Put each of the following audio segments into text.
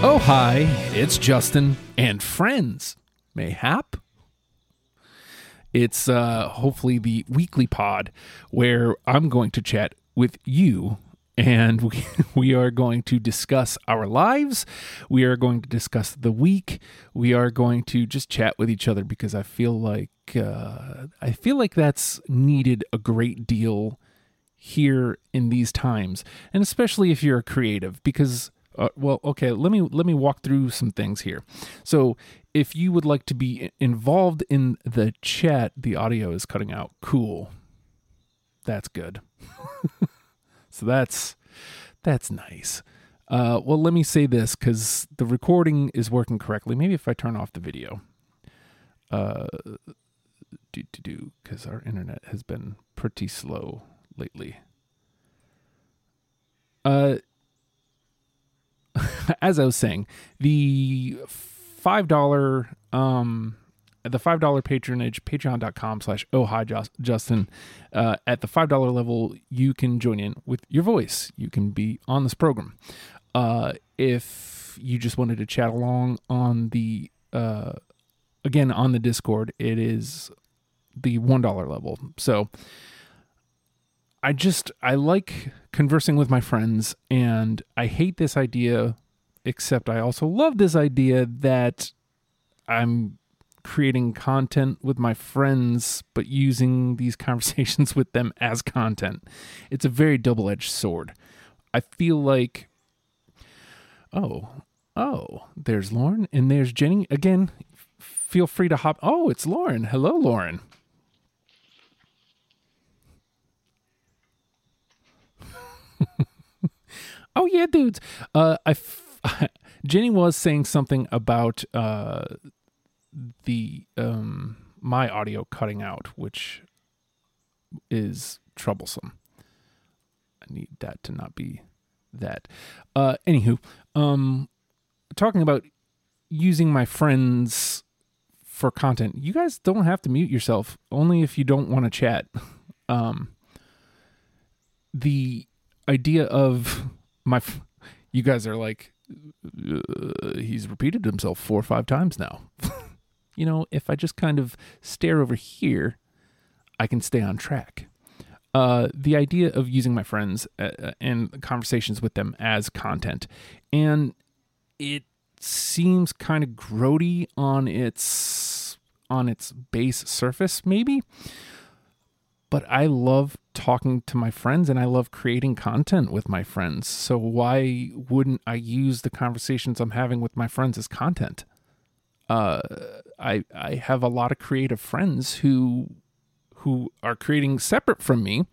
Oh, hi, it's Justin and friends, mayhap. It's hopefully the weekly pod where I'm going to chat with you and we are going to discuss our lives. We are going to discuss the week. We are going to just chat with each other because I feel like that's needed a great deal here in these times, and especially if you're a creative because... Let me walk through some things here. So if you would like to be involved in the chat, the audio is cutting out. Cool. That's good. So that's nice. Well, let me say this because the recording is working correctly. Maybe if I turn off the video. Because our internet has been pretty slow lately. As I was saying, the $5 patronage, patreon.com/ohijustin. At the $5 level, you can join in with your voice. You can be on this program. If you just wanted to chat along on the on the Discord, it is the $1 level. So I like conversing with my friends, and I hate this idea, except I also love this idea that I'm creating content with my friends, but using these conversations with them as content. It's a very double-edged sword. I feel like, there's Lauren, and there's Jenny. Again, feel free to hop. Oh, it's Lauren. Hello, Lauren. Oh yeah, dudes. Jenny was saying something about my audio cutting out, which is troublesome. I need that to not be that. Anywho, talking about using my friends for content. You guys don't have to mute yourself, only if you don't want to chat. The idea of you guys are like, he's repeated himself 4 or 5 times now. You know, if I just kind of stare over here, I can stay on track. The idea of using my friends and conversations with them as content. And it seems kind of grody on its base surface, maybe. But I love talking to my friends and I love creating content with my friends. So why wouldn't I use the conversations I'm having with my friends as content? I have a lot of creative friends who are creating separate from me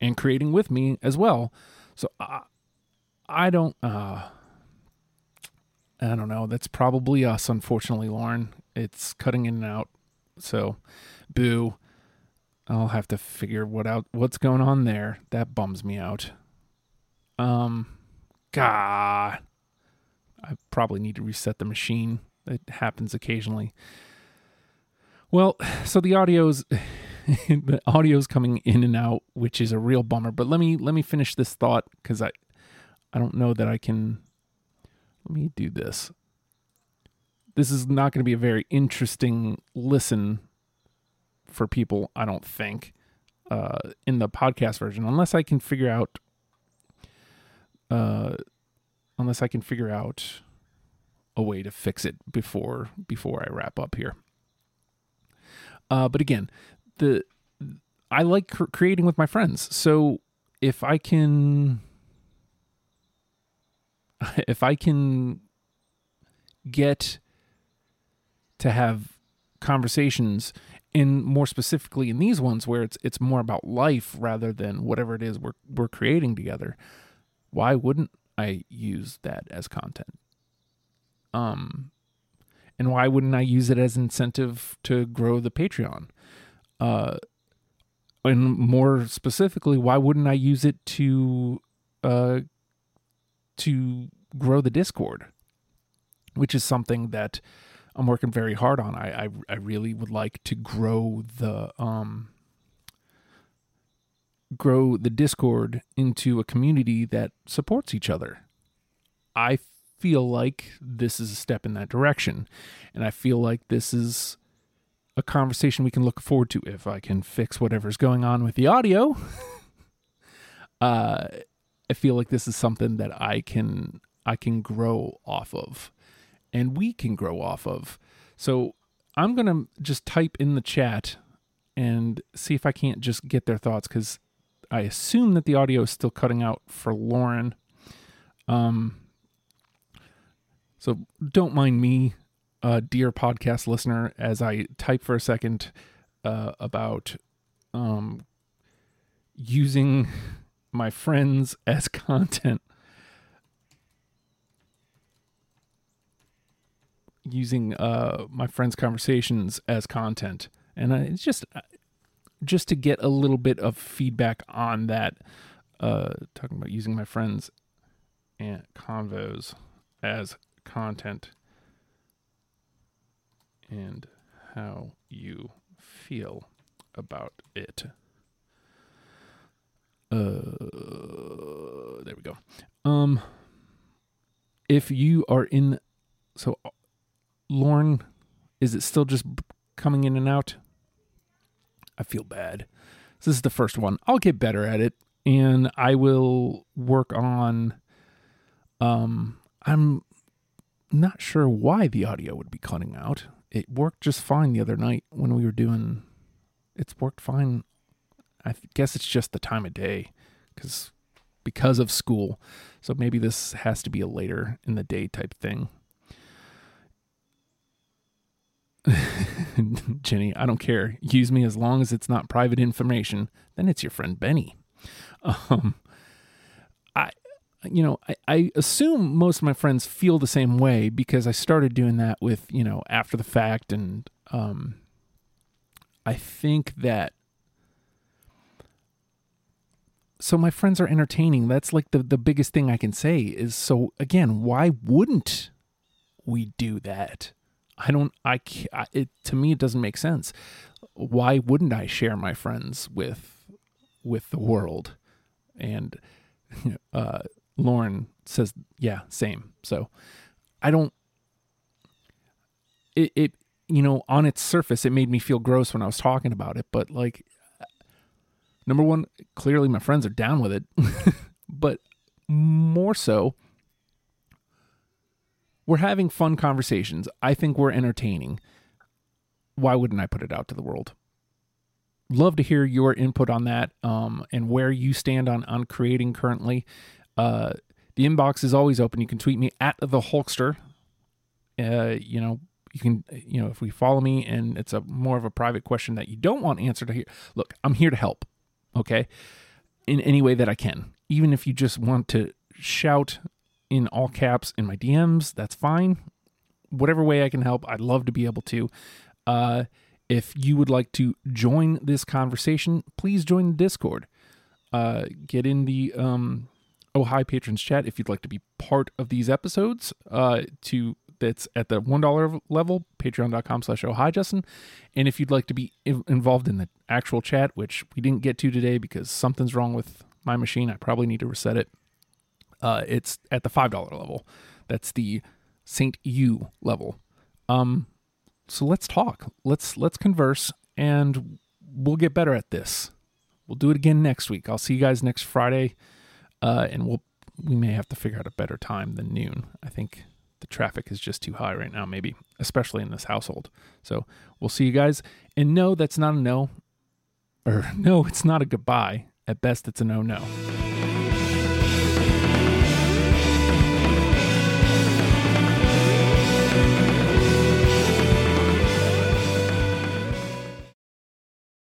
and creating with me as well. So I don't know. That's probably us, unfortunately, Lauren. It's cutting in and out. So boo. I'll have to figure what's going on there. That bums me out. God. I probably need to reset the machine. It happens occasionally. Well, so the audio's coming in and out, which is a real bummer. But let me finish this thought because I don't know that I can. Let me do this. This is not going to be a very interesting listen for people, I don't think, in the podcast version, unless I can figure out a way to fix it before I wrap up here. But again, I like creating with my friends. So if I can get to have conversations. And more specifically in these ones where it's more about life rather than whatever it is we're creating together, why wouldn't I use that as content? And why wouldn't I use it as incentive to grow the Patreon? And more specifically, why wouldn't I use it to grow the Discord, which is something that I'm working very hard on. I really would like to grow the Discord into a community that supports each other. I feel like this is a step in that direction. And I feel like this is a conversation we can look forward to if I can fix whatever's going on with the audio. I feel like this is something that I can grow off of, and we can grow off of. So I'm going to just type in the chat and see if I can't just get their thoughts, because I assume that the audio is still cutting out for Lauren. So don't mind me, dear podcast listener, as I type for a second about using my friends as content. Using my friends' conversations as content. And it's just to get a little bit of feedback on that, talking about using my friends and convos as content and how you feel about it. There we go. If you are in, so Lauren, is it still just coming in and out? I feel bad. So this is the first one. I'll get better at it, and I will work on, I'm not sure why the audio would be cutting out. It worked just fine the other night when we were doing, it's worked fine. I guess it's just the time of day because of school. So maybe this has to be a later in the day type thing. Jenny, I don't care. Use me as long as it's not private information. Then it's your friend Benny. I assume most of my friends feel the same way, because I started doing that with, after the fact. And I think that, so my friends are entertaining. That's like the biggest thing I can say is, so again, why wouldn't we do that? To me, it doesn't make sense. Why wouldn't I share my friends with the world? And Lauren says, yeah, same. So on its surface, it made me feel gross when I was talking about it, but like, number one, clearly my friends are down with it, but more so, we're having fun conversations. I think we're entertaining. Why wouldn't I put it out to the world? Love to hear your input on that, and where you stand on creating currently. The inbox is always open. You can tweet me at the Hulkster. You can, if we follow me and it's more of a private question that you don't want answered here. Look, I'm here to help. Okay. In any way that I can, even if you just want to shout in all caps in my DMs, that's fine. Whatever way I can help, I'd love to be able to. If you would like to join this conversation, please join the Discord. Get in the Hi Patrons chat if you'd like to be part of these episodes. That's at the $1 level, patreon.com/OhHiJustin. And if you'd like to be involved in the actual chat, which we didn't get to today because something's wrong with my machine, I probably need to reset it. It's at the $5 level. That's the St. U level. So let's talk. Let's converse, and we'll get better at this. We'll do it again next week. I'll see you guys next Friday, and we may have to figure out a better time than noon. I think the traffic is just too high right now, maybe, especially in this household. So we'll see you guys. And no, that's not a no. Or no, it's not a goodbye. At best, it's a no.